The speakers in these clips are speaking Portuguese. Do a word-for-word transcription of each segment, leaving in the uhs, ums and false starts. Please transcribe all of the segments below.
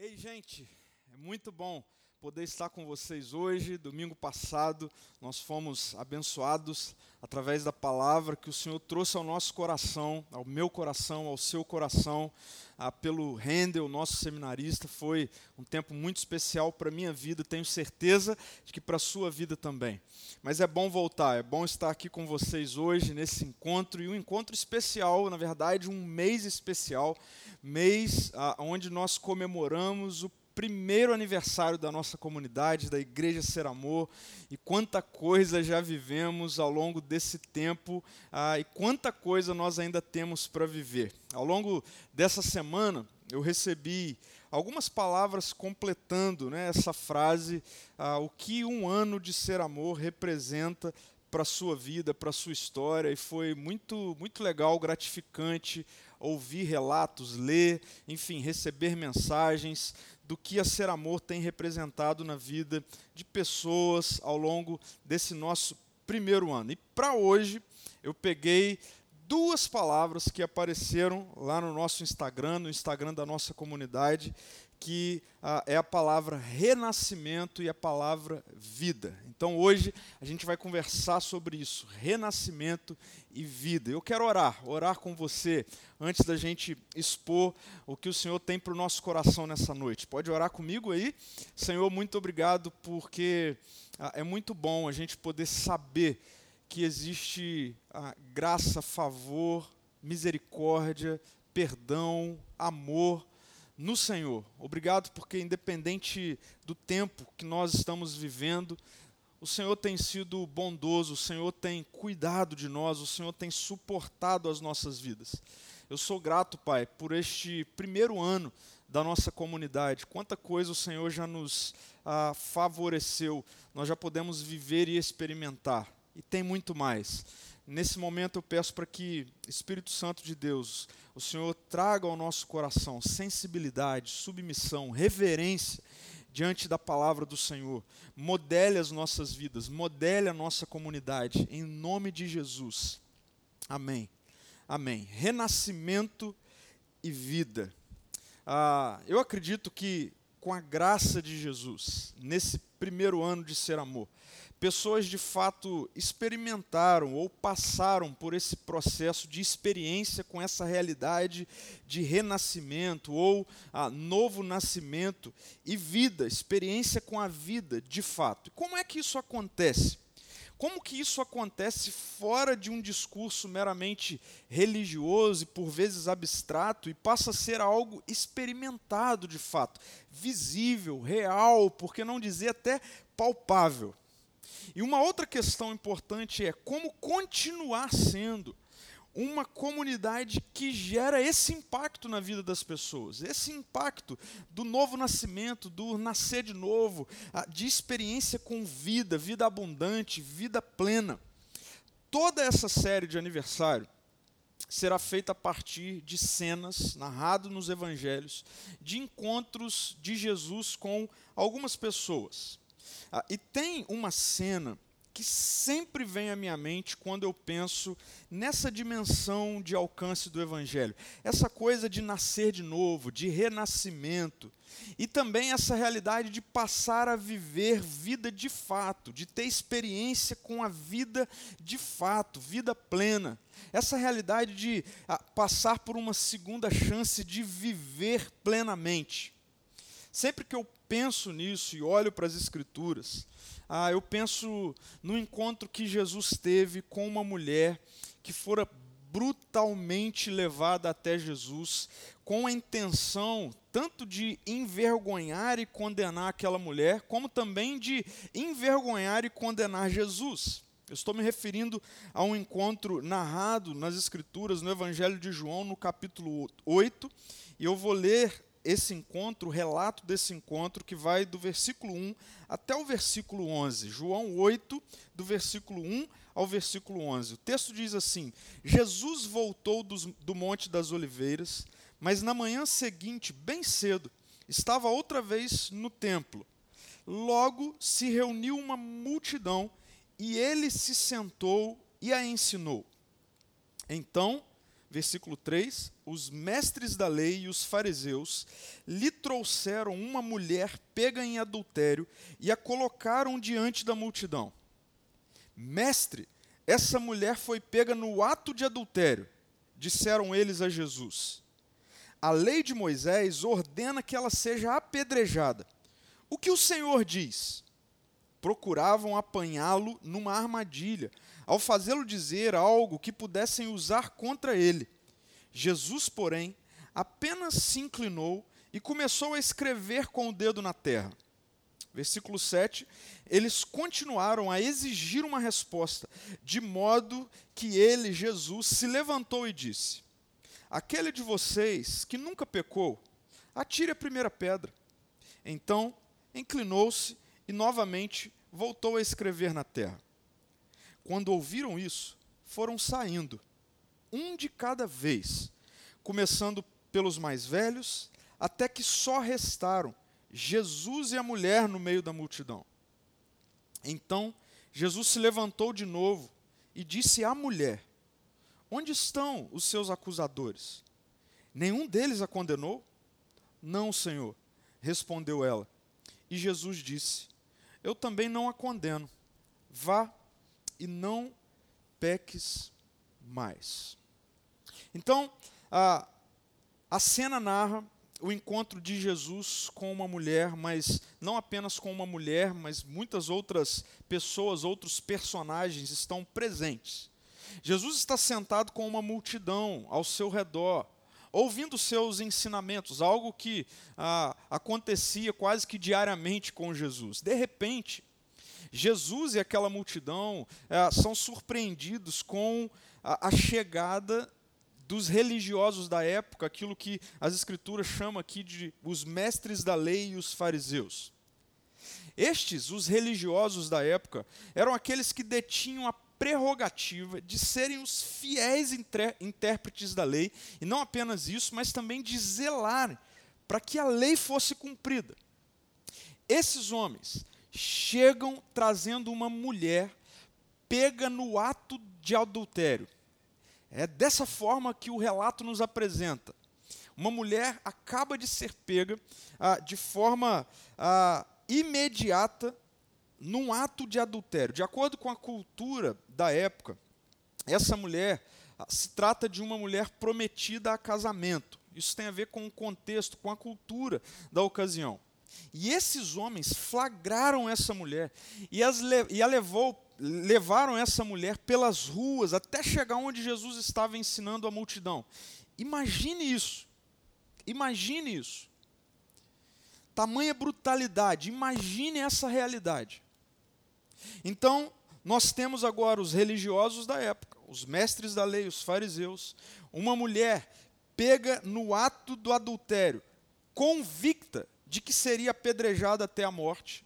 Ei, gente, é muito bom poder estar com vocês hoje. Domingo passado, nós fomos abençoados através da palavra que o Senhor trouxe ao nosso coração, ao meu coração, ao seu coração, ah, pelo Handel, nosso seminarista. Foi um tempo muito especial para a minha vida, tenho certeza de que para a sua vida também. Mas é bom voltar, é bom estar aqui com vocês hoje nesse encontro, e um encontro especial, na verdade, um mês especial, mês ah, onde nós comemoramos o primeiro aniversário da nossa comunidade, da Igreja Ser Amor, e quanta coisa já vivemos ao longo desse tempo, ah, e quanta coisa nós ainda temos para viver. Ao longo dessa semana, eu recebi algumas palavras completando, né, essa frase, ah, o que um ano de Ser Amor representa para a sua vida, para a sua história, e foi muito, muito legal, gratificante, ouvir relatos, ler, enfim, receber mensagens do que a Ser Amor tem representado na vida de pessoas ao longo desse nosso primeiro ano. E para hoje, eu peguei duas palavras que apareceram lá no nosso Instagram, no Instagram da nossa comunidade, que ah, é a palavra renascimento e a palavra vida. Então hoje a gente vai conversar sobre isso, renascimento e vida. Eu quero orar, orar com você, antes da gente expor o que o Senhor tem para o nosso coração nessa noite. Pode orar comigo aí? Senhor, muito obrigado, porque ah, é muito bom a gente poder saber que existe ah, graça, favor, misericórdia, perdão, amor no Senhor. Obrigado porque, independente do tempo que nós estamos vivendo, o Senhor tem sido bondoso, o Senhor tem cuidado de nós, o Senhor tem suportado as nossas vidas. Eu sou grato, Pai, por este primeiro ano da nossa comunidade. Quanta coisa o Senhor já nos ah, favoreceu, nós já podemos viver e experimentar. E tem muito mais. Nesse momento eu peço para que, Espírito Santo de Deus, o Senhor traga ao nosso coração sensibilidade, submissão, reverência diante da palavra do Senhor. Modele as nossas vidas, modele a nossa comunidade, em nome de Jesus. Amém. Amém. Renascimento e vida. Ah, eu acredito que, com a graça de Jesus, nesse primeiro ano de Ser Amor, pessoas de fato experimentaram ou passaram por esse processo de experiência com essa realidade de renascimento ou ah, novo nascimento e vida, experiência com a vida de fato. Como é que isso acontece? Como que isso acontece fora de um discurso meramente religioso e por vezes abstrato e passa a ser algo experimentado de fato, visível, real, por que não dizer até palpável? E uma outra questão importante é como continuar sendo uma comunidade que gera esse impacto na vida das pessoas, esse impacto do novo nascimento, do nascer de novo, de experiência com vida, vida abundante, vida plena. Toda essa série de aniversário será feita a partir de cenas, narrado nos evangelhos, de encontros de Jesus com algumas pessoas. Ah, e tem uma cena que sempre vem à minha mente quando eu penso nessa dimensão de alcance do evangelho. Essa coisa de nascer de novo, de renascimento. E também essa realidade de passar a viver vida de fato, de ter experiência com a vida de fato, vida plena. Essa realidade de ah, passar por uma segunda chance de viver plenamente. Sempre que eu penso nisso e olho para as Escrituras, ah, eu penso no encontro que Jesus teve com uma mulher que fora brutalmente levada até Jesus com a intenção tanto de envergonhar e condenar aquela mulher, como também de envergonhar e condenar Jesus. Eu estou me referindo a um encontro narrado nas Escrituras, no Evangelho de João, no capítulo oito, e eu vou ler esse encontro, o relato desse encontro, que vai do versículo um até o versículo onze. João oito, do versículo um ao versículo onze. O texto diz assim: Jesus voltou dos, do Monte das Oliveiras, mas na manhã seguinte, bem cedo, estava outra vez no templo. Logo se reuniu uma multidão e ele se sentou e a ensinou. Então versículo três, os mestres da lei e os fariseus lhe trouxeram uma mulher pega em adultério e a colocaram diante da multidão. Mestre, essa mulher foi pega no ato de adultério, disseram eles a Jesus. A lei de Moisés ordena que ela seja apedrejada. O que o Senhor diz? Procuravam apanhá-lo numa armadilha, ao fazê-lo dizer algo que pudessem usar contra ele. Jesus, porém, apenas se inclinou e começou a escrever com o dedo na terra. Versículo sete, eles continuaram a exigir uma resposta, de modo que ele, Jesus, se levantou e disse: aquele de vocês que nunca pecou, atire a primeira pedra. Então, inclinou-se e novamente voltou a escrever na terra. Quando ouviram isso, foram saindo, um de cada vez, começando pelos mais velhos, até que só restaram Jesus e a mulher no meio da multidão. Então, Jesus se levantou de novo e disse à mulher: onde estão os seus acusadores? Nenhum deles a condenou? Não, Senhor, respondeu ela. E Jesus disse: eu também não a condeno. Vá e não peques mais. Então, a, a cena narra o encontro de Jesus com uma mulher, mas não apenas com uma mulher, mas muitas outras pessoas, outros personagens estão presentes. Jesus está sentado com uma multidão ao seu redor, ouvindo seus ensinamentos, algo que ah, acontecia quase que diariamente com Jesus. De repente, Jesus e aquela multidão ah, são surpreendidos com a, a chegada dos religiosos da época, aquilo que as Escrituras chamam aqui de os mestres da lei e os fariseus. Estes, os religiosos da época, eram aqueles que detinham a prerrogativa de serem os fiéis intérpretes da lei, e não apenas isso, mas também de zelar para que a lei fosse cumprida. Esses homens chegam trazendo uma mulher pega no ato de adultério. É dessa forma que o relato nos apresenta. Uma mulher acaba de ser pega ah, de forma ah, imediata num ato de adultério. De acordo com a cultura da época, essa mulher se trata de uma mulher prometida a casamento. Isso tem a ver com o contexto, com a cultura da ocasião. E esses homens flagraram essa mulher e, as le- e a levou, levaram essa mulher pelas ruas até chegar onde Jesus estava ensinando a multidão. Imagine isso. Imagine isso. Tamanha brutalidade. Imagine essa realidade. Então, nós temos agora os religiosos da época, os mestres da lei, os fariseus, uma mulher pega no ato do adultério, convicta de que seria apedrejada até a morte,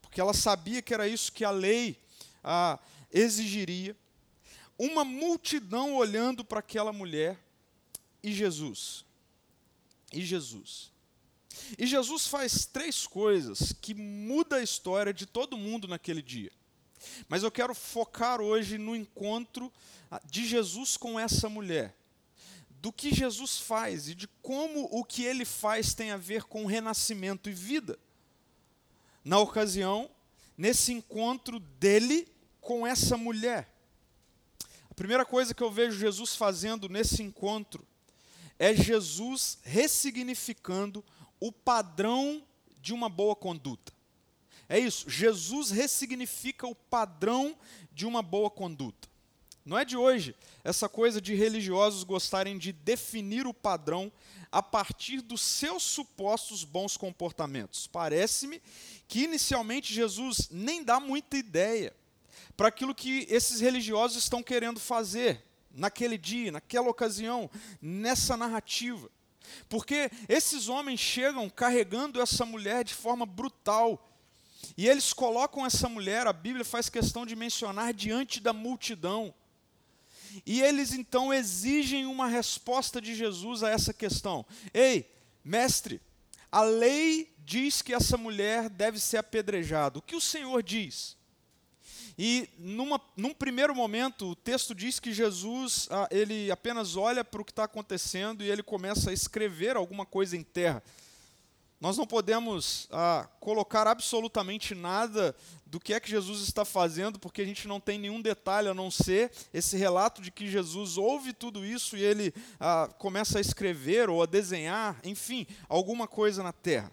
porque ela sabia que era isso que a lei ah, exigiria, uma multidão olhando para aquela mulher, e Jesus, e Jesus. E Jesus faz três coisas que mudam a história de todo mundo naquele dia. Mas eu quero focar hoje no encontro de Jesus com essa mulher, do que Jesus faz e de como o que ele faz tem a ver com renascimento e vida. Na ocasião, nesse encontro dele com essa mulher. A primeira coisa que eu vejo Jesus fazendo nesse encontro é Jesus ressignificando o padrão de uma boa conduta. É isso, Jesus ressignifica o padrão de uma boa conduta. Não é de hoje essa coisa de religiosos gostarem de definir o padrão a partir dos seus supostos bons comportamentos. Parece-me que inicialmente Jesus nem dá muita ideia para aquilo que esses religiosos estão querendo fazer naquele dia, naquela ocasião, nessa narrativa. Porque esses homens chegam carregando essa mulher de forma brutal. E eles colocam essa mulher, a Bíblia faz questão de mencionar, diante da multidão. E eles, então, exigem uma resposta de Jesus a essa questão. Ei, mestre, a lei diz que essa mulher deve ser apedrejada. O que o Senhor diz? E numa, num primeiro momento, o texto diz que Jesus ah, ele apenas olha para o que está acontecendo e ele começa a escrever alguma coisa em terra. Nós não podemos ah, colocar absolutamente nada do que é que Jesus está fazendo, porque a gente não tem nenhum detalhe a não ser esse relato de que Jesus ouve tudo isso e ele ah, começa a escrever ou a desenhar, enfim, alguma coisa na terra.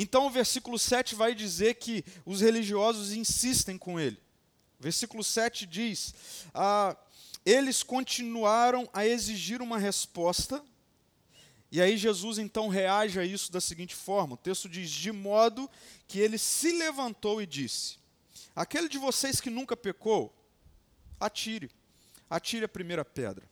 Então o versículo sete vai dizer que os religiosos insistem com ele. O versículo sete diz, ah, eles continuaram a exigir uma resposta. E aí Jesus então reage a isso da seguinte forma, o texto diz, de modo que ele se levantou e disse, aquele de vocês que nunca pecou, atire, atire a primeira pedra.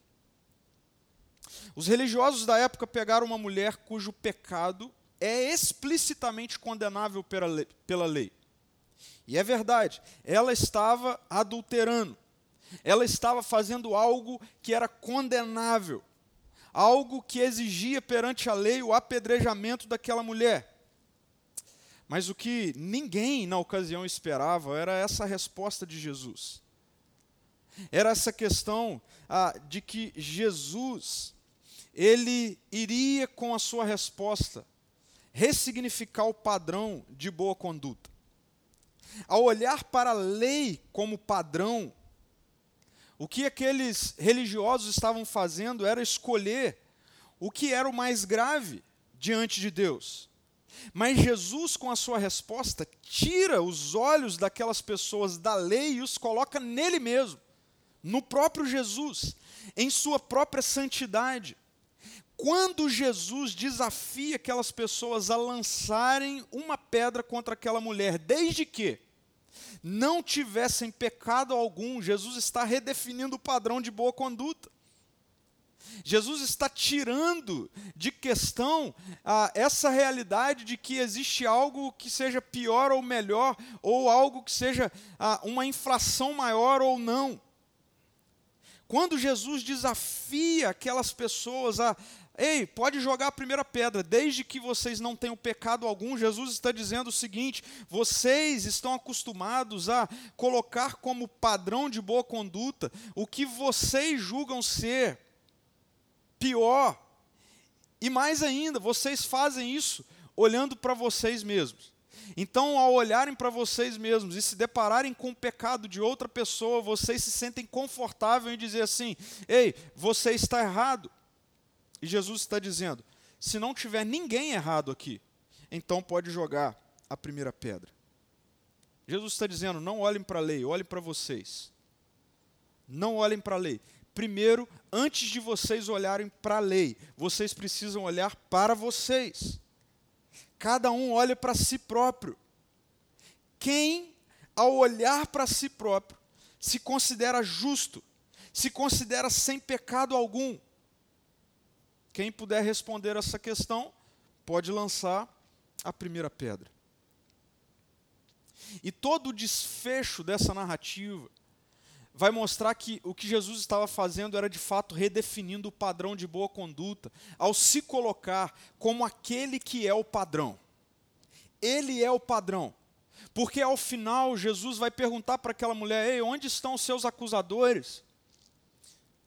Os religiosos da época pegaram uma mulher cujo pecado é explicitamente condenável pela lei, pela lei. E é verdade, ela estava adulterando, ela estava fazendo algo que era condenável, algo que exigia perante a lei o apedrejamento daquela mulher. Mas o que ninguém na ocasião esperava era essa resposta de Jesus. Era essa questão ah, de que Jesus, ele iria com a sua resposta ressignificar o padrão de boa conduta. Ao olhar para a lei como padrão, o que aqueles religiosos estavam fazendo era escolher o que era o mais grave diante de Deus. Mas Jesus, com a sua resposta, tira os olhos daquelas pessoas da lei e os coloca nele mesmo, no próprio Jesus, em sua própria santidade. Quando Jesus desafia aquelas pessoas a lançarem uma pedra contra aquela mulher, desde que não tivessem pecado algum, Jesus está redefinindo o padrão de boa conduta. Jesus está tirando de questão ah, essa realidade de que existe algo que seja pior ou melhor, ou algo que seja ah, uma infração maior ou não. Quando Jesus desafia aquelas pessoas a, ei, pode jogar a primeira pedra, desde que vocês não tenham pecado algum, Jesus está dizendo o seguinte, vocês estão acostumados a colocar como padrão de boa conduta o que vocês julgam ser pior, e mais ainda, vocês fazem isso olhando para vocês mesmos. Então, ao olharem para vocês mesmos e se depararem com o pecado de outra pessoa, vocês se sentem confortáveis em dizer assim, ei, você está errado. E Jesus está dizendo, se não tiver ninguém errado aqui, então pode jogar a primeira pedra. Jesus está dizendo, não olhem para a lei, olhem para vocês. Não olhem para a lei. Primeiro, antes de vocês olharem para a lei, vocês precisam olhar para vocês. Cada um olha para si próprio. Quem, ao olhar para si próprio, se considera justo, se considera sem pecado algum? Quem puder responder essa questão, pode lançar a primeira pedra. E todo o desfecho dessa narrativa vai mostrar que o que Jesus estava fazendo era de fato redefinindo o padrão de boa conduta, ao se colocar como aquele que é o padrão. Ele é o padrão. Porque ao final Jesus vai perguntar para aquela mulher, ei, onde estão os seus acusadores?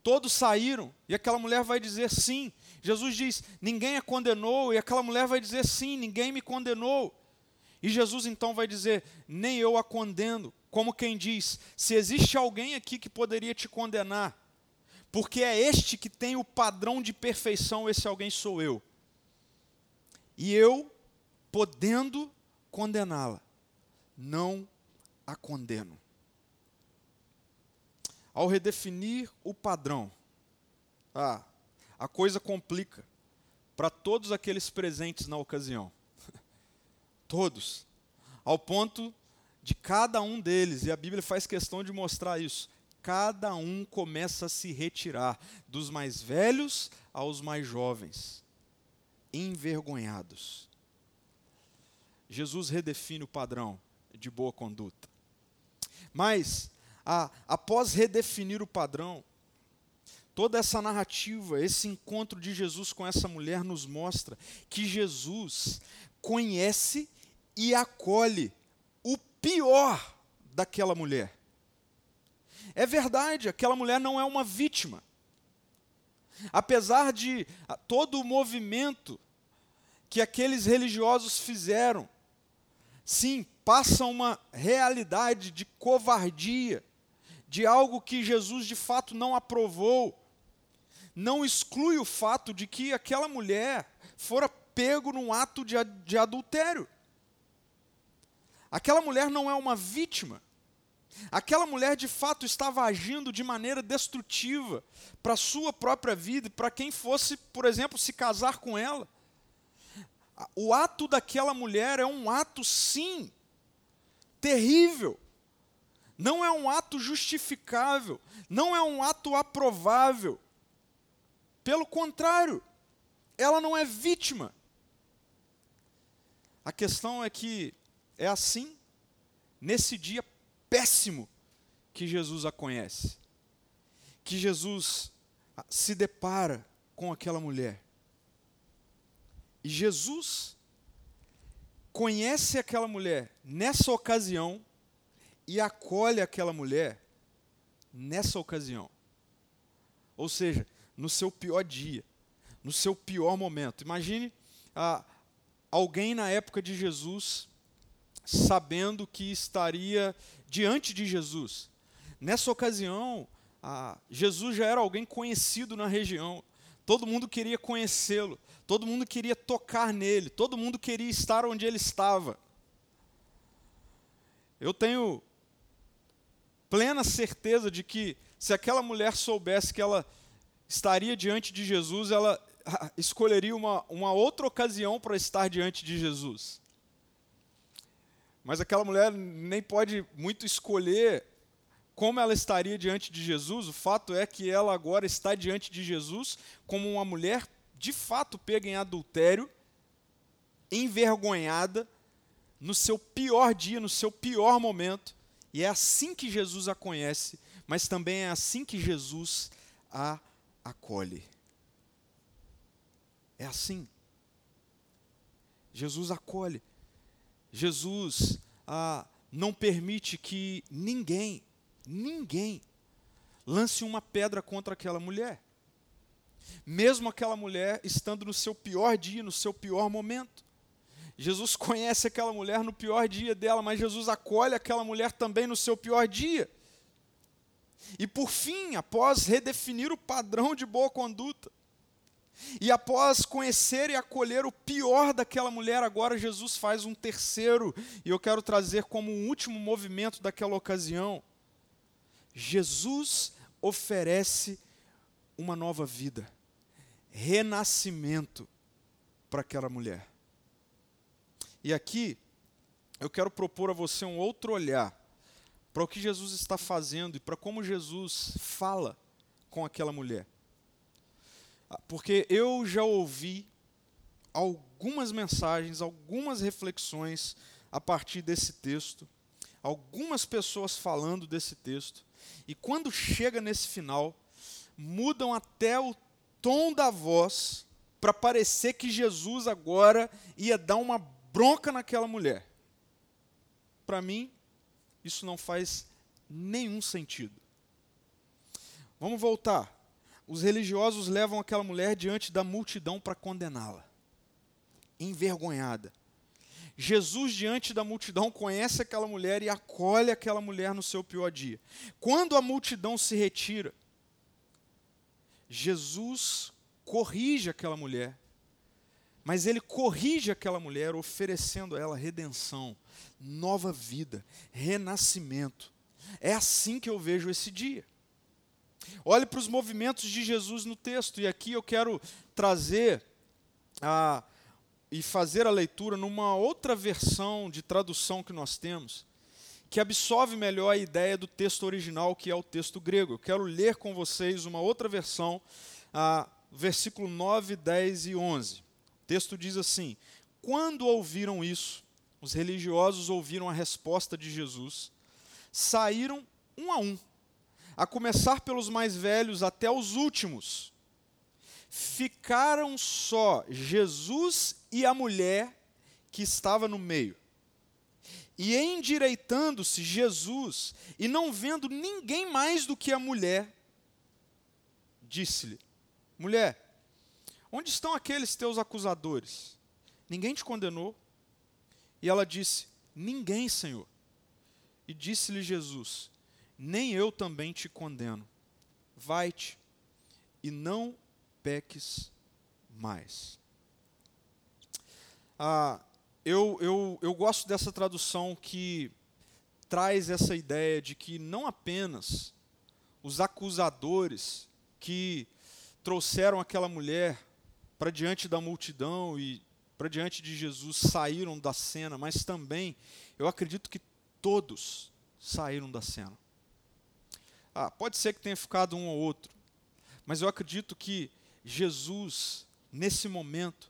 Todos saíram, e aquela mulher vai dizer sim. Jesus diz, ninguém a condenou, e aquela mulher vai dizer sim, ninguém me condenou. E Jesus então vai dizer, nem eu a condeno. Como quem diz, se existe alguém aqui que poderia te condenar, porque é este que tem o padrão de perfeição, esse alguém sou eu. E eu, podendo condená-la, não a condeno. Ao redefinir o padrão, ah, a coisa complica para todos aqueles presentes na ocasião. Todos. Ao ponto de cada um deles, e a Bíblia faz questão de mostrar isso, cada um começa a se retirar, dos mais velhos aos mais jovens, envergonhados. Jesus redefine o padrão de boa conduta. Mas, a, após redefinir o padrão, toda essa narrativa, esse encontro de Jesus com essa mulher nos mostra que Jesus conhece e acolhe pior daquela mulher. É verdade, aquela mulher não é uma vítima. Apesar de todo o movimento que aqueles religiosos fizeram, sim, passa uma realidade de covardia, de algo que Jesus de fato não aprovou. Não exclui o fato de que aquela mulher fora pego num ato de, de adultério. Aquela mulher não é uma vítima. Aquela mulher, de fato, estava agindo de maneira destrutiva para a sua própria vida e para quem fosse, por exemplo, se casar com ela. O ato daquela mulher é um ato, sim, terrível. Não é um ato justificável, não é um ato aprovável. Pelo contrário, ela não é vítima. A questão é que é assim, nesse dia péssimo que Jesus a conhece, que Jesus se depara com aquela mulher. E Jesus conhece aquela mulher nessa ocasião e acolhe aquela mulher nessa ocasião. Ou seja, no seu pior dia, no seu pior momento. Imagine ah, alguém na época de Jesus sabendo que estaria diante de Jesus. Nessa ocasião, ah, Jesus já era alguém conhecido na região. Todo mundo queria conhecê-lo, todo mundo queria tocar nele, todo mundo queria estar onde ele estava. Eu tenho plena certeza de que, se aquela mulher soubesse que ela estaria diante de Jesus, ela escolheria uma, uma outra ocasião para estar diante de Jesus. Mas aquela mulher nem pode muito escolher como ela estaria diante de Jesus. O fato é que ela agora está diante de Jesus como uma mulher de fato pega em adultério, envergonhada, no seu pior dia, no seu pior momento. E é assim que Jesus a conhece, mas também é assim que Jesus a acolhe. É assim. Jesus acolhe. Jesus ah, não permite que ninguém, ninguém, lance uma pedra contra aquela mulher. Mesmo aquela mulher estando no seu pior dia, no seu pior momento. Jesus conhece aquela mulher no pior dia dela, mas Jesus acolhe aquela mulher também no seu pior dia. E por fim, após redefinir o padrão de boa conduta, e após conhecer e acolher o pior daquela mulher, agora Jesus faz um terceiro, e eu quero trazer como um último movimento daquela ocasião. Jesus oferece uma nova vida, renascimento para aquela mulher. E aqui eu quero propor a você um outro olhar para o que Jesus está fazendo e para como Jesus fala com aquela mulher. Porque eu já ouvi algumas mensagens, algumas reflexões a partir desse texto, algumas pessoas falando desse texto, e quando chega nesse final, mudam até o tom da voz para parecer que Jesus agora ia dar uma bronca naquela mulher. Para mim, isso não faz nenhum sentido. Vamos voltar. Os religiosos levam aquela mulher diante da multidão para condená-la, envergonhada. Jesus, diante da multidão, conhece aquela mulher e acolhe aquela mulher no seu pior dia. Quando a multidão se retira, Jesus corrige aquela mulher, mas ele corrige aquela mulher oferecendo a ela redenção, nova vida, renascimento. É assim que eu vejo esse dia. Olhe para os movimentos de Jesus no texto, e aqui eu quero trazer a, e fazer a leitura numa outra versão de tradução que nós temos, que absorve melhor a ideia do texto original, que é o texto grego. Eu quero ler com vocês uma outra versão, a, versículo nove, dez e onze. O texto diz assim: quando ouviram isso, os religiosos ouviram a resposta de Jesus, saíram um a um, a começar pelos mais velhos até os últimos. Ficaram só Jesus e a mulher que estava no meio. E endireitando-se Jesus, e não vendo ninguém mais do que a mulher, disse-lhe: mulher, onde estão aqueles teus acusadores? Ninguém te condenou? E ela disse: ninguém, Senhor. E disse-lhe Jesus: nem eu também te condeno. Vai-te e não peques mais. Ah, eu, eu, eu gosto dessa tradução que traz essa ideia de que não apenas os acusadores que trouxeram aquela mulher para diante da multidão e para diante de Jesus saíram da cena, mas também eu acredito que todos saíram da cena. Ah, pode ser que tenha ficado um ou outro, mas eu acredito que Jesus, nesse momento,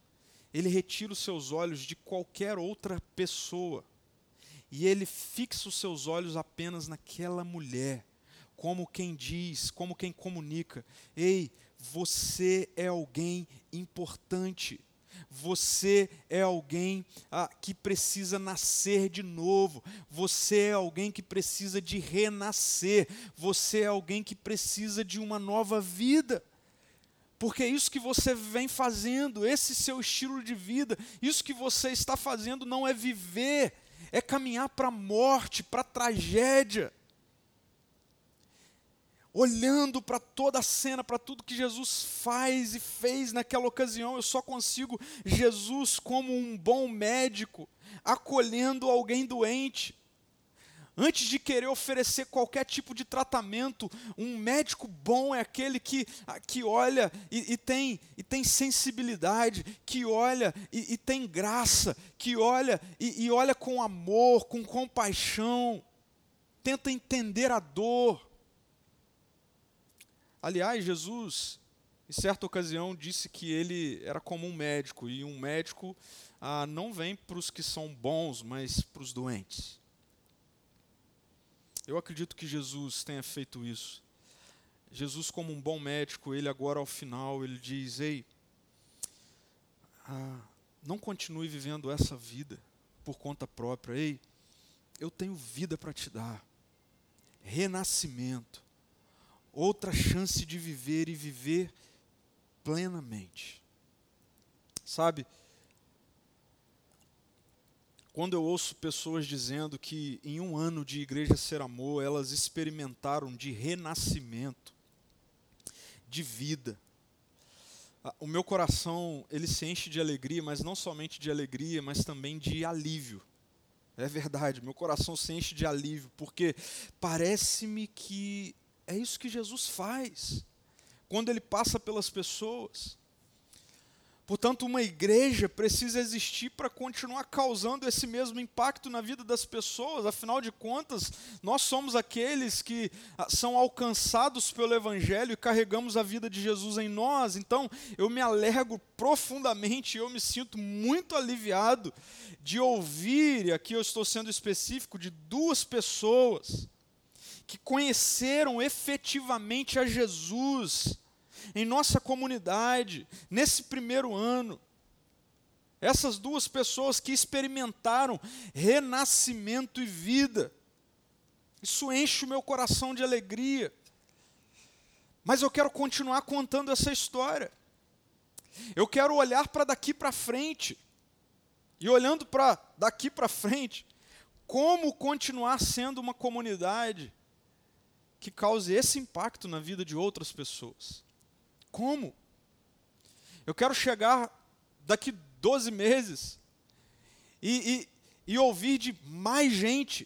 ele retira os seus olhos de qualquer outra pessoa e ele fixa os seus olhos apenas naquela mulher, como quem diz, como quem comunica: ei, você é alguém importante, você é alguém ah, que precisa nascer de novo, você é alguém que precisa de renascer, você é alguém que precisa de uma nova vida. Porque é isso que você vem fazendo, esse seu estilo de vida, isso que você está fazendo não é viver, é caminhar para a morte, para a tragédia. Olhando para toda a cena, para tudo que Jesus faz e fez naquela ocasião, eu só consigo Jesus como um bom médico, acolhendo alguém doente. Antes de querer oferecer qualquer tipo de tratamento, um médico bom é aquele que, que olha e, e, tem, e tem sensibilidade, que olha e, e tem graça, que olha e, e olha com amor, com compaixão, tenta entender a dor. Aliás, Jesus, em certa ocasião, disse que ele era como um médico, e um médico ah, não vem para os que são bons, mas para os doentes. Eu acredito que Jesus tenha feito isso. Jesus, como um bom médico, ele agora ao final, ele diz: ei, ah, não continue vivendo essa vida por conta própria. Ei, eu tenho vida para te dar. Renascimento. Outra chance de viver e viver plenamente. Sabe, quando eu ouço pessoas dizendo que em um ano de Igreja Ser Amor, elas experimentaram de renascimento, de vida. O meu coração, ele se enche de alegria, mas não somente de alegria, mas também de alívio. É verdade, meu coração se enche de alívio, porque parece-me que é isso que Jesus faz quando ele passa pelas pessoas. Portanto, uma igreja precisa existir para continuar causando esse mesmo impacto na vida das pessoas. Afinal de contas, nós somos aqueles que são alcançados pelo Evangelho e carregamos a vida de Jesus em nós. Então, eu me alegro profundamente, eu me sinto muito aliviado de ouvir, e aqui eu estou sendo específico, de duas pessoas que conheceram efetivamente a Jesus em nossa comunidade, nesse primeiro ano. Essas duas pessoas que experimentaram renascimento e vida. Isso enche o meu coração de alegria. Mas eu quero continuar contando essa história. Eu quero olhar para daqui para frente. E olhando para daqui para frente, como continuar sendo uma comunidade que cause esse impacto na vida de outras pessoas. Como? Eu quero chegar daqui doze meses e, e, e ouvir de mais gente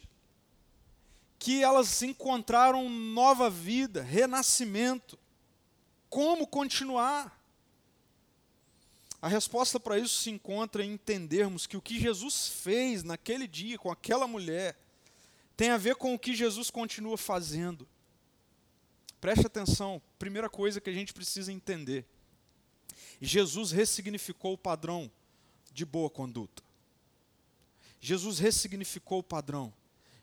que elas encontraram nova vida, renascimento. Como continuar? A resposta para isso se encontra em entendermos que o que Jesus fez naquele dia com aquela mulher tem a ver com o que Jesus continua fazendo. Preste atenção, primeira coisa que a gente precisa entender: Jesus ressignificou o padrão de boa conduta. Jesus ressignificou o padrão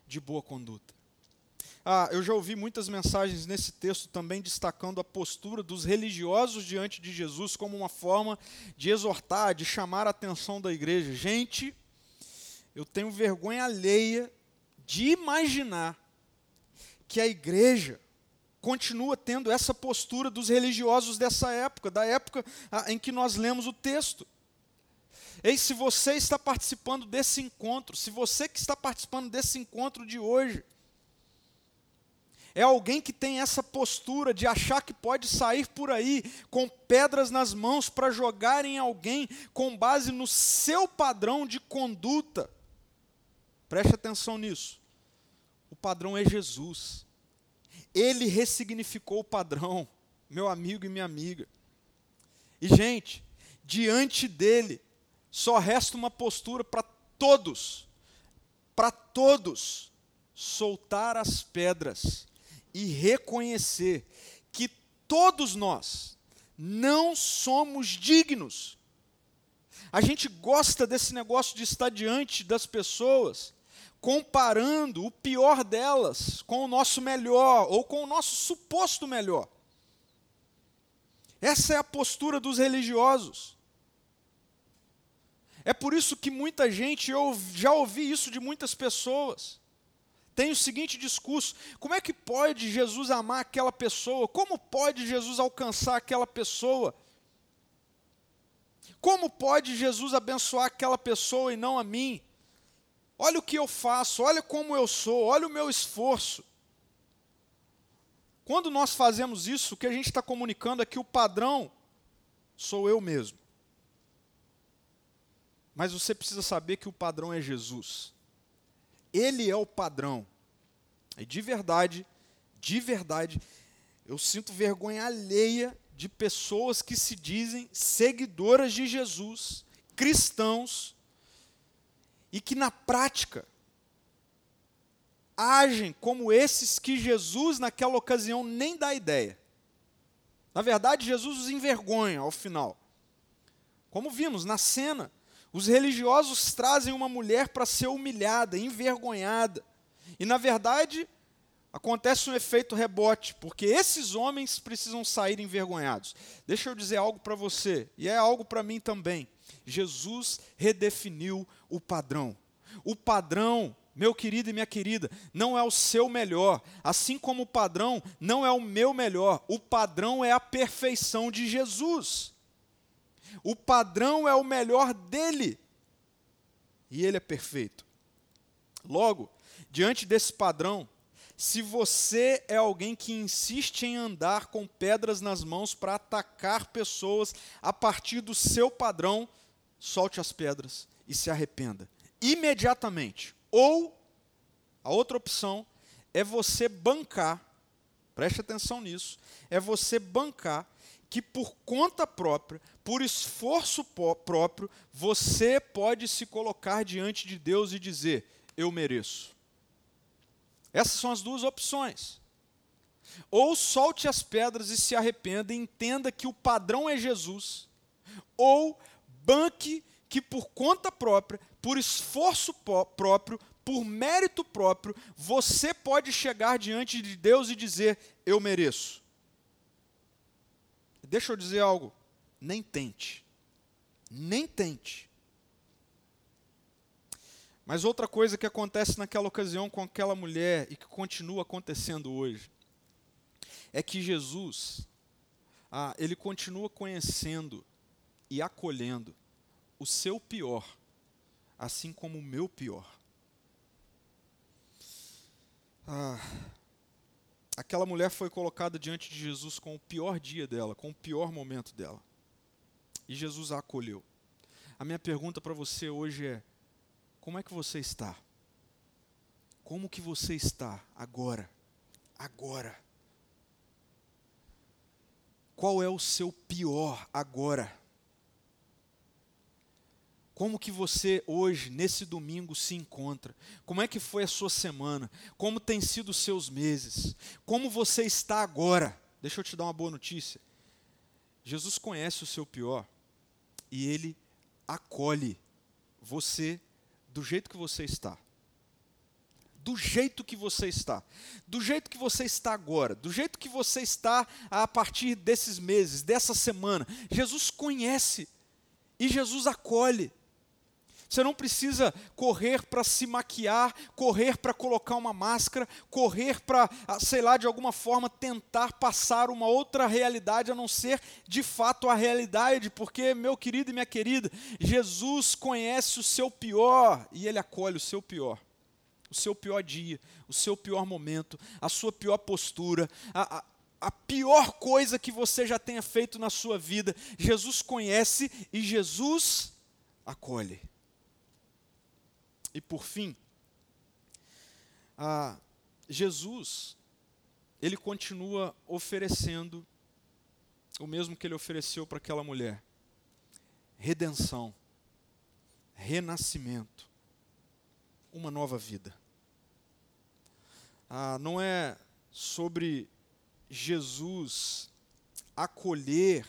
de boa conduta. Ah, eu já ouvi muitas mensagens nesse texto também destacando a postura dos religiosos diante de Jesus como uma forma de exortar, de chamar a atenção da igreja. Gente, eu tenho vergonha alheia de imaginar que a igreja continua tendo essa postura dos religiosos dessa época, da época em que nós lemos o texto. Ei, se você está participando desse encontro, se você que está participando desse encontro de hoje, é alguém que tem essa postura de achar que pode sair por aí com pedras nas mãos para jogar em alguém com base no seu padrão de conduta. Preste atenção nisso. O padrão é Jesus. Ele ressignificou o padrão, meu amigo e minha amiga. E, gente, diante dele, só resta uma postura para todos, para todos, soltar as pedras e reconhecer que todos nós não somos dignos. A gente gosta desse negócio de estar diante das pessoas, comparando o pior delas com o nosso melhor, ou com o nosso suposto melhor. Essa é a postura dos religiosos. É por isso que muita gente, eu já ouvi isso de muitas pessoas, tem o seguinte discurso: como é que pode Jesus amar aquela pessoa? Como pode Jesus alcançar aquela pessoa? Como pode Jesus abençoar aquela pessoa e não a mim? Olha o que eu faço, olha como eu sou, olha o meu esforço. Quando nós fazemos isso, o que a gente está comunicando é que o padrão sou eu mesmo. Mas você precisa saber que o padrão é Jesus. Ele é o padrão. E de verdade, de verdade, eu sinto vergonha alheia de pessoas que se dizem seguidoras de Jesus, cristãos, e que na prática agem como esses que Jesus naquela ocasião nem dá ideia. Na verdade, Jesus os envergonha ao final. Como vimos na cena, os religiosos trazem uma mulher para ser humilhada, envergonhada. E na verdade, acontece um efeito rebote, porque esses homens precisam sair envergonhados. Deixa eu dizer algo para você, e é algo para mim também. Jesus redefiniu o padrão. O padrão, meu querido e minha querida, não é o seu melhor, assim como o padrão não é o meu melhor. O padrão é a perfeição de Jesus. O padrão é o melhor dele, e ele é perfeito. Logo, diante desse padrão, se você é alguém que insiste em andar com pedras nas mãos para atacar pessoas a partir do seu padrão, solte as pedras e se arrependa imediatamente. Ou, a outra opção, é você bancar, preste atenção nisso, é você bancar que por conta própria, por esforço próprio, você pode se colocar diante de Deus e dizer: eu mereço. Essas são as duas opções. Ou solte as pedras e se arrependa e entenda que o padrão é Jesus, ou banque que por conta própria, por esforço próprio, por mérito próprio, você pode chegar diante de Deus e dizer: eu mereço. Deixa eu dizer algo, nem tente, nem tente. Mas outra coisa que acontece naquela ocasião com aquela mulher e que continua acontecendo hoje, é que Jesus, ah, ele continua conhecendo e acolhendo o seu pior, assim como o meu pior. Ah, aquela mulher foi colocada diante de Jesus com o pior dia dela, com o pior momento dela. E Jesus a acolheu. A minha pergunta para você hoje é: como é que você está? Como que você está agora? Agora. Qual é o seu pior agora? Como que você hoje, nesse domingo, se encontra? Como é que foi a sua semana? Como tem sido os seus meses? Como você está agora? Deixa eu te dar uma boa notícia. Jesus conhece o seu pior e ele acolhe você do jeito que você está. Do jeito que você está. Do jeito que você está agora. Do jeito que você está a partir desses meses, dessa semana. Jesus conhece e Jesus acolhe. Você não precisa correr para se maquiar, correr para colocar uma máscara, correr para, sei lá, de alguma forma tentar passar uma outra realidade, a não ser de fato a realidade, porque, meu querido e minha querida, Jesus conhece o seu pior e Ele acolhe o seu pior. O seu pior dia, o seu pior momento, a sua pior postura, a, a, a pior coisa que você já tenha feito na sua vida. Jesus conhece e Jesus acolhe. E por fim, a Jesus, ele continua oferecendo o mesmo que ele ofereceu para aquela mulher. Redenção, renascimento, uma nova vida. Ah, não é sobre Jesus acolher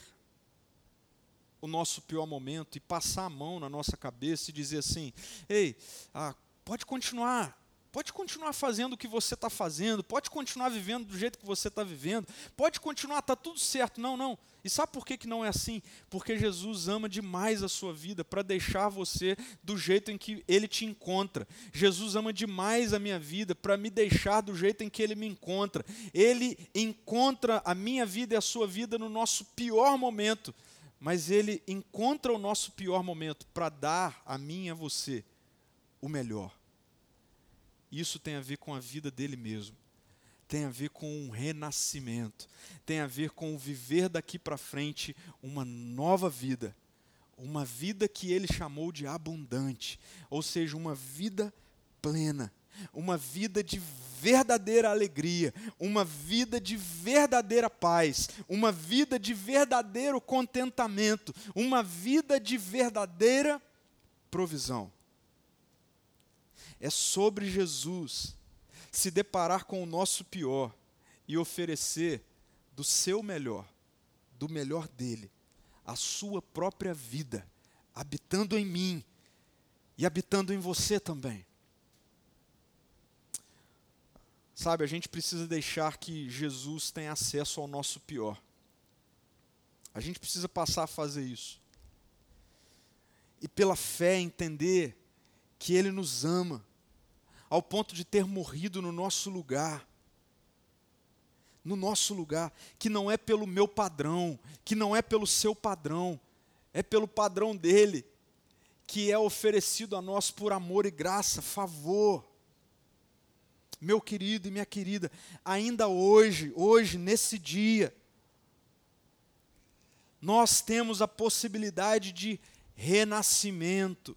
o nosso pior momento e passar a mão na nossa cabeça e dizer assim, ei, ah, pode continuar, pode continuar fazendo o que você está fazendo, pode continuar vivendo do jeito que você está vivendo, pode continuar, está tudo certo. Não, não. E sabe por que, que não é assim? Porque Jesus ama demais a sua vida para deixar você do jeito em que Ele te encontra. Jesus ama demais a minha vida para me deixar do jeito em que Ele me encontra. Ele encontra a minha vida e a sua vida no nosso pior momento, mas Ele encontra o nosso pior momento para dar a mim e a você o melhor. Isso tem a ver com a vida dele mesmo, tem a ver com um renascimento, tem a ver com o viver daqui para frente uma nova vida, uma vida que ele chamou de abundante, ou seja, uma vida plena, uma vida de verdadeira alegria, uma vida de verdadeira paz, uma vida de verdadeiro contentamento, uma vida de verdadeira provisão. É sobre Jesus se deparar com o nosso pior e oferecer do seu melhor, do melhor dele, a sua própria vida, habitando em mim e habitando em você também. Sabe, a gente precisa deixar que Jesus tenha acesso ao nosso pior. A gente precisa passar a fazer isso. E pela fé entender que Ele nos ama, ao ponto de ter morrido no nosso lugar, no nosso lugar, que não é pelo meu padrão, que não é pelo seu padrão, é pelo padrão dele, que é oferecido a nós por amor e graça, favor. Meu querido e minha querida, ainda hoje, hoje, nesse dia, nós temos a possibilidade de renascimento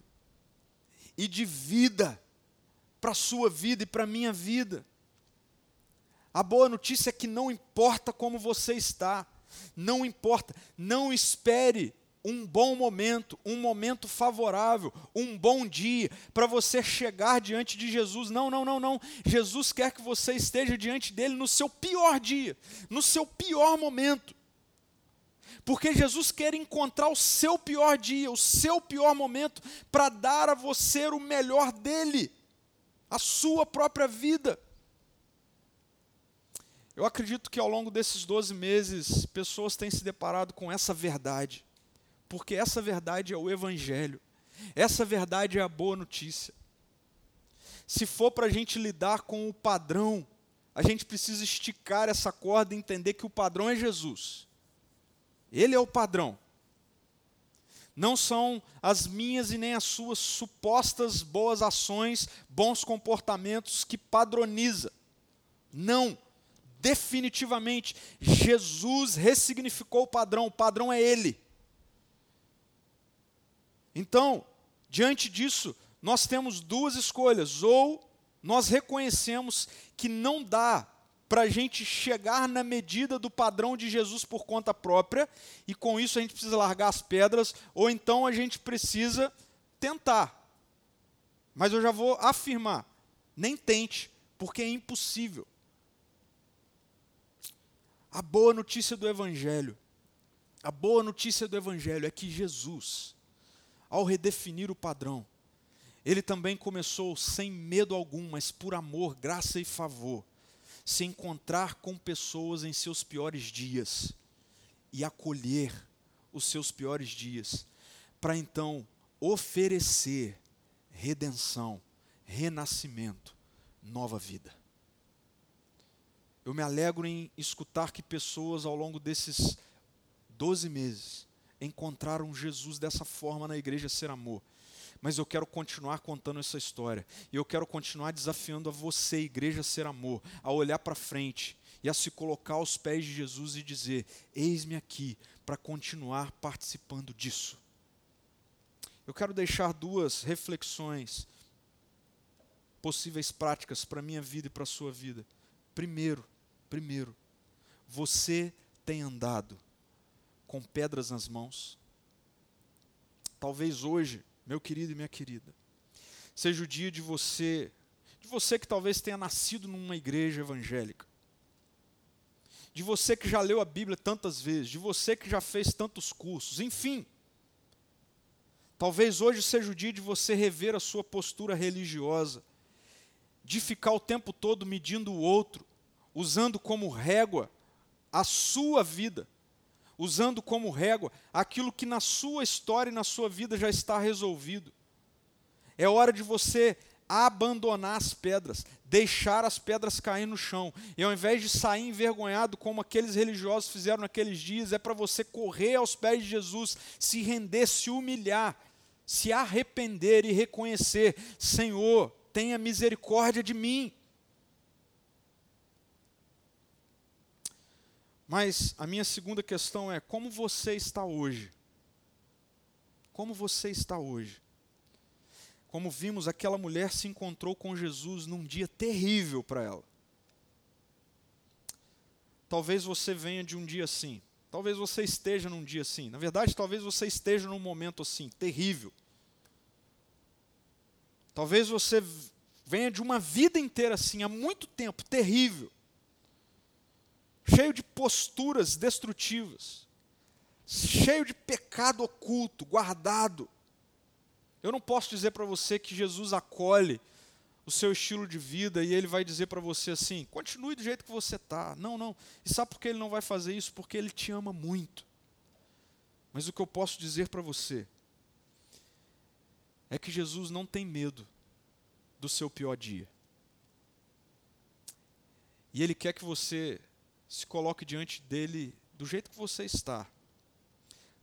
e de vida, para a sua vida e para a minha vida. A boa notícia é que não importa como você está, não importa, não espere um bom momento, um momento favorável, um bom dia, para você chegar diante de Jesus. Não, não, não, não. Jesus quer que você esteja diante dele no seu pior dia, no seu pior momento. Porque Jesus quer encontrar o seu pior dia, o seu pior momento, para dar a você o melhor dele, a sua própria vida. Eu acredito que ao longo desses doze meses, pessoas têm se deparado com essa verdade, porque essa verdade é o Evangelho, essa verdade é a boa notícia. Se for para a gente lidar com o padrão, a gente precisa esticar essa corda e entender que o padrão é Jesus. Ele é o padrão. Não são as minhas e nem as suas supostas boas ações, bons comportamentos que padroniza. Não, definitivamente, Jesus ressignificou o padrão, o padrão é Ele. Então, diante disso, nós temos duas escolhas, ou nós reconhecemos que não dá para a gente chegar na medida do padrão de Jesus por conta própria, e com isso a gente precisa largar as pedras, ou então a gente precisa tentar. Mas eu já vou afirmar, nem tente, porque é impossível. A boa notícia do Evangelho, a boa notícia do Evangelho é que Jesus, ao redefinir o padrão, ele também começou sem medo algum, mas por amor, graça e favor, se encontrar com pessoas em seus piores dias e acolher os seus piores dias, para então oferecer redenção, renascimento, nova vida. Eu me alegro em escutar que pessoas ao longo desses doze meses encontraram Jesus dessa forma na Igreja Ser Amor. Mas eu quero continuar contando essa história. E eu quero continuar desafiando a você, Igreja Ser Amor, a olhar para frente e a se colocar aos pés de Jesus e dizer: eis-me aqui para continuar participando disso. Eu quero deixar duas reflexões, possíveis práticas para a minha vida e para a sua vida. Primeiro, primeiro, você tem andado com pedras nas mãos? Talvez hoje, meu querido e minha querida, seja o dia de você, de você que talvez tenha nascido numa igreja evangélica, de você que já leu a Bíblia tantas vezes, de você que já fez tantos cursos, enfim. Talvez hoje seja o dia de você rever a sua postura religiosa, de ficar o tempo todo medindo o outro, usando como régua a sua vida, usando como régua aquilo que na sua história e na sua vida já está resolvido. É hora de você abandonar as pedras, deixar as pedras cair no chão. E ao invés de sair envergonhado como aqueles religiosos fizeram naqueles dias, é para você correr aos pés de Jesus, se render, se humilhar, se arrepender e reconhecer: Senhor, tenha misericórdia de mim. Mas a minha segunda questão é: como você está hoje? Como você está hoje? Como vimos, aquela mulher se encontrou com Jesus num dia terrível para ela. Talvez você venha de um dia assim. Talvez você esteja num dia assim. Na verdade, talvez você esteja num momento assim, terrível. Talvez você venha de uma vida inteira assim, há muito tempo, terrível. Cheio de posturas destrutivas. Cheio de pecado oculto, guardado. Eu não posso dizer para você que Jesus acolhe o seu estilo de vida e ele vai dizer para você assim: continue do jeito que você está. Não, não. E sabe por que ele não vai fazer isso? Porque ele te ama muito. Mas o que eu posso dizer para você é que Jesus não tem medo do seu pior dia. E ele quer que você se coloque diante dele do jeito que você está,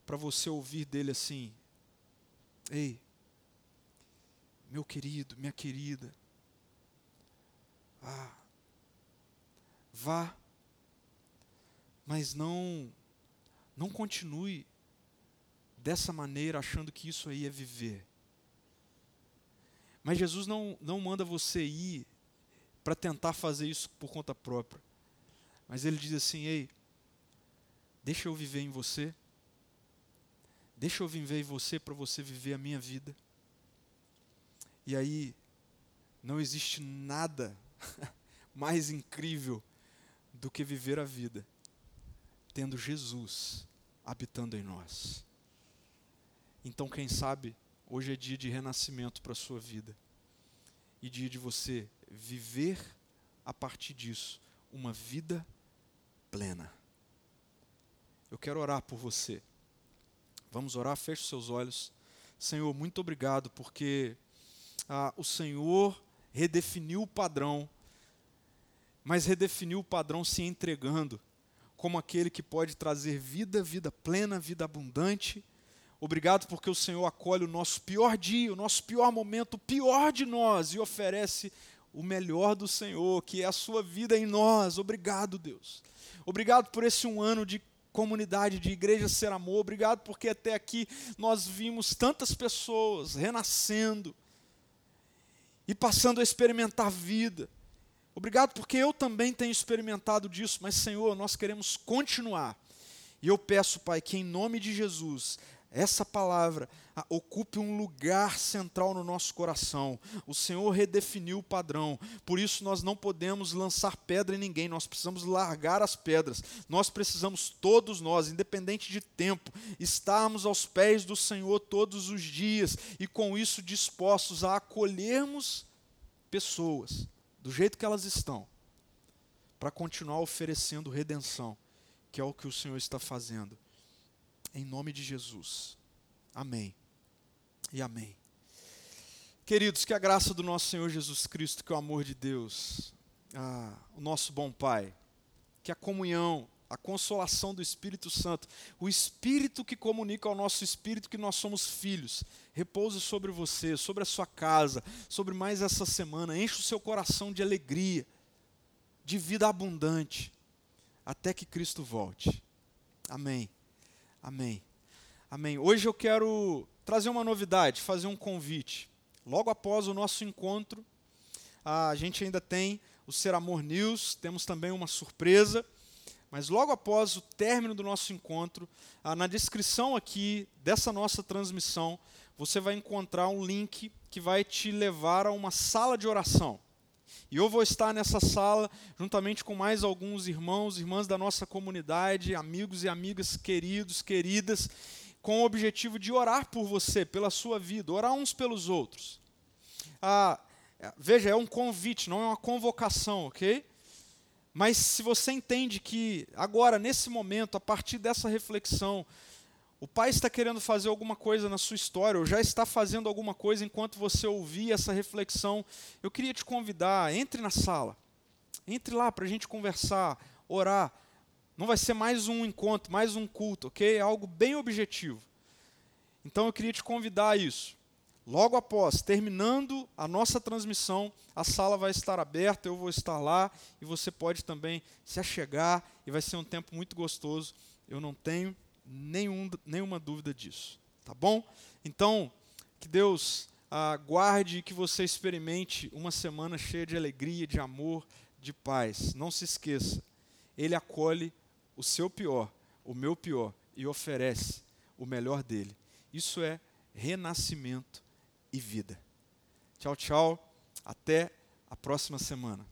para você ouvir dele assim: ei, meu querido, minha querida, ah, vá, mas não, não continue dessa maneira achando que isso aí é viver. Mas Jesus não, não manda você ir para tentar fazer isso por conta própria. Mas ele diz assim: ei, deixa eu viver em você, deixa eu viver em você para você viver a minha vida. E aí, não existe nada mais incrível do que viver a vida tendo Jesus habitando em nós. Então, quem sabe, hoje é dia de renascimento para a sua vida. E dia de você viver, a partir disso, uma vida plena. Eu quero orar por você. Vamos orar, feche seus olhos. Senhor, muito obrigado, porque Ah, o Senhor redefiniu o padrão, mas redefiniu o padrão se entregando como aquele que pode trazer vida, vida plena, vida abundante. Obrigado porque o Senhor acolhe o nosso pior dia, o nosso pior momento, o pior de nós, e oferece o melhor do Senhor, que é a sua vida em nós. Obrigado, Deus. Obrigado por esse um ano de comunidade, de Igreja Ser Amor. Obrigado porque até aqui nós vimos tantas pessoas renascendo e passando a experimentar vida. Obrigado porque eu também tenho experimentado disso, mas, Senhor, nós queremos continuar. E eu peço, Pai, que em nome de Jesus, essa palavra ocupe um lugar central no nosso coração. O Senhor redefiniu o padrão, por isso nós não podemos lançar pedra em ninguém, nós precisamos largar as pedras. Nós precisamos, todos nós, independente de tempo, estarmos aos pés do Senhor todos os dias e com isso dispostos a acolhermos pessoas do jeito que elas estão, para continuar oferecendo redenção, que é o que o Senhor está fazendo. Em nome de Jesus. Amém. E amém. Queridos, que a graça do nosso Senhor Jesus Cristo, que o amor de Deus, ah, o nosso bom Pai, que a comunhão, a consolação do Espírito Santo, o Espírito que comunica ao nosso espírito que nós somos filhos, repouse sobre você, sobre a sua casa, sobre mais essa semana, enche o seu coração de alegria, de vida abundante, até que Cristo volte. Amém, amém, amém. Hoje eu quero trazer uma novidade, fazer um convite. Logo após o nosso encontro, a gente ainda tem o Ser Amor News, temos também uma surpresa. Mas logo após o término do nosso encontro, na descrição aqui dessa nossa transmissão, você vai encontrar um link que vai te levar a uma sala de oração. E eu vou estar nessa sala juntamente com mais alguns irmãos, irmãs da nossa comunidade, amigos e amigas queridos, queridas, com o objetivo de orar por você, pela sua vida, orar uns pelos outros. Ah, veja, é um convite, não é uma convocação, ok? Mas se você entende que agora, nesse momento, a partir dessa reflexão, o Pai está querendo fazer alguma coisa na sua história, ou já está fazendo alguma coisa enquanto você ouvir essa reflexão, eu queria te convidar, entre na sala, entre lá para a gente conversar, orar. Não vai ser mais um encontro, mais um culto, ok? É algo bem objetivo. Então eu queria te convidar a isso. Logo após, terminando a nossa transmissão, a sala vai estar aberta, eu vou estar lá e você pode também se achegar e vai ser um tempo muito gostoso. Eu não tenho nenhum, nenhuma dúvida disso, tá bom? Então, que Deus ah, guarde e que você experimente uma semana cheia de alegria, de amor, de paz. Não se esqueça, Ele acolhe o seu pior, o meu pior e oferece o melhor dele. Isso é renascimento e vida. Tchau, tchau. Até a próxima semana.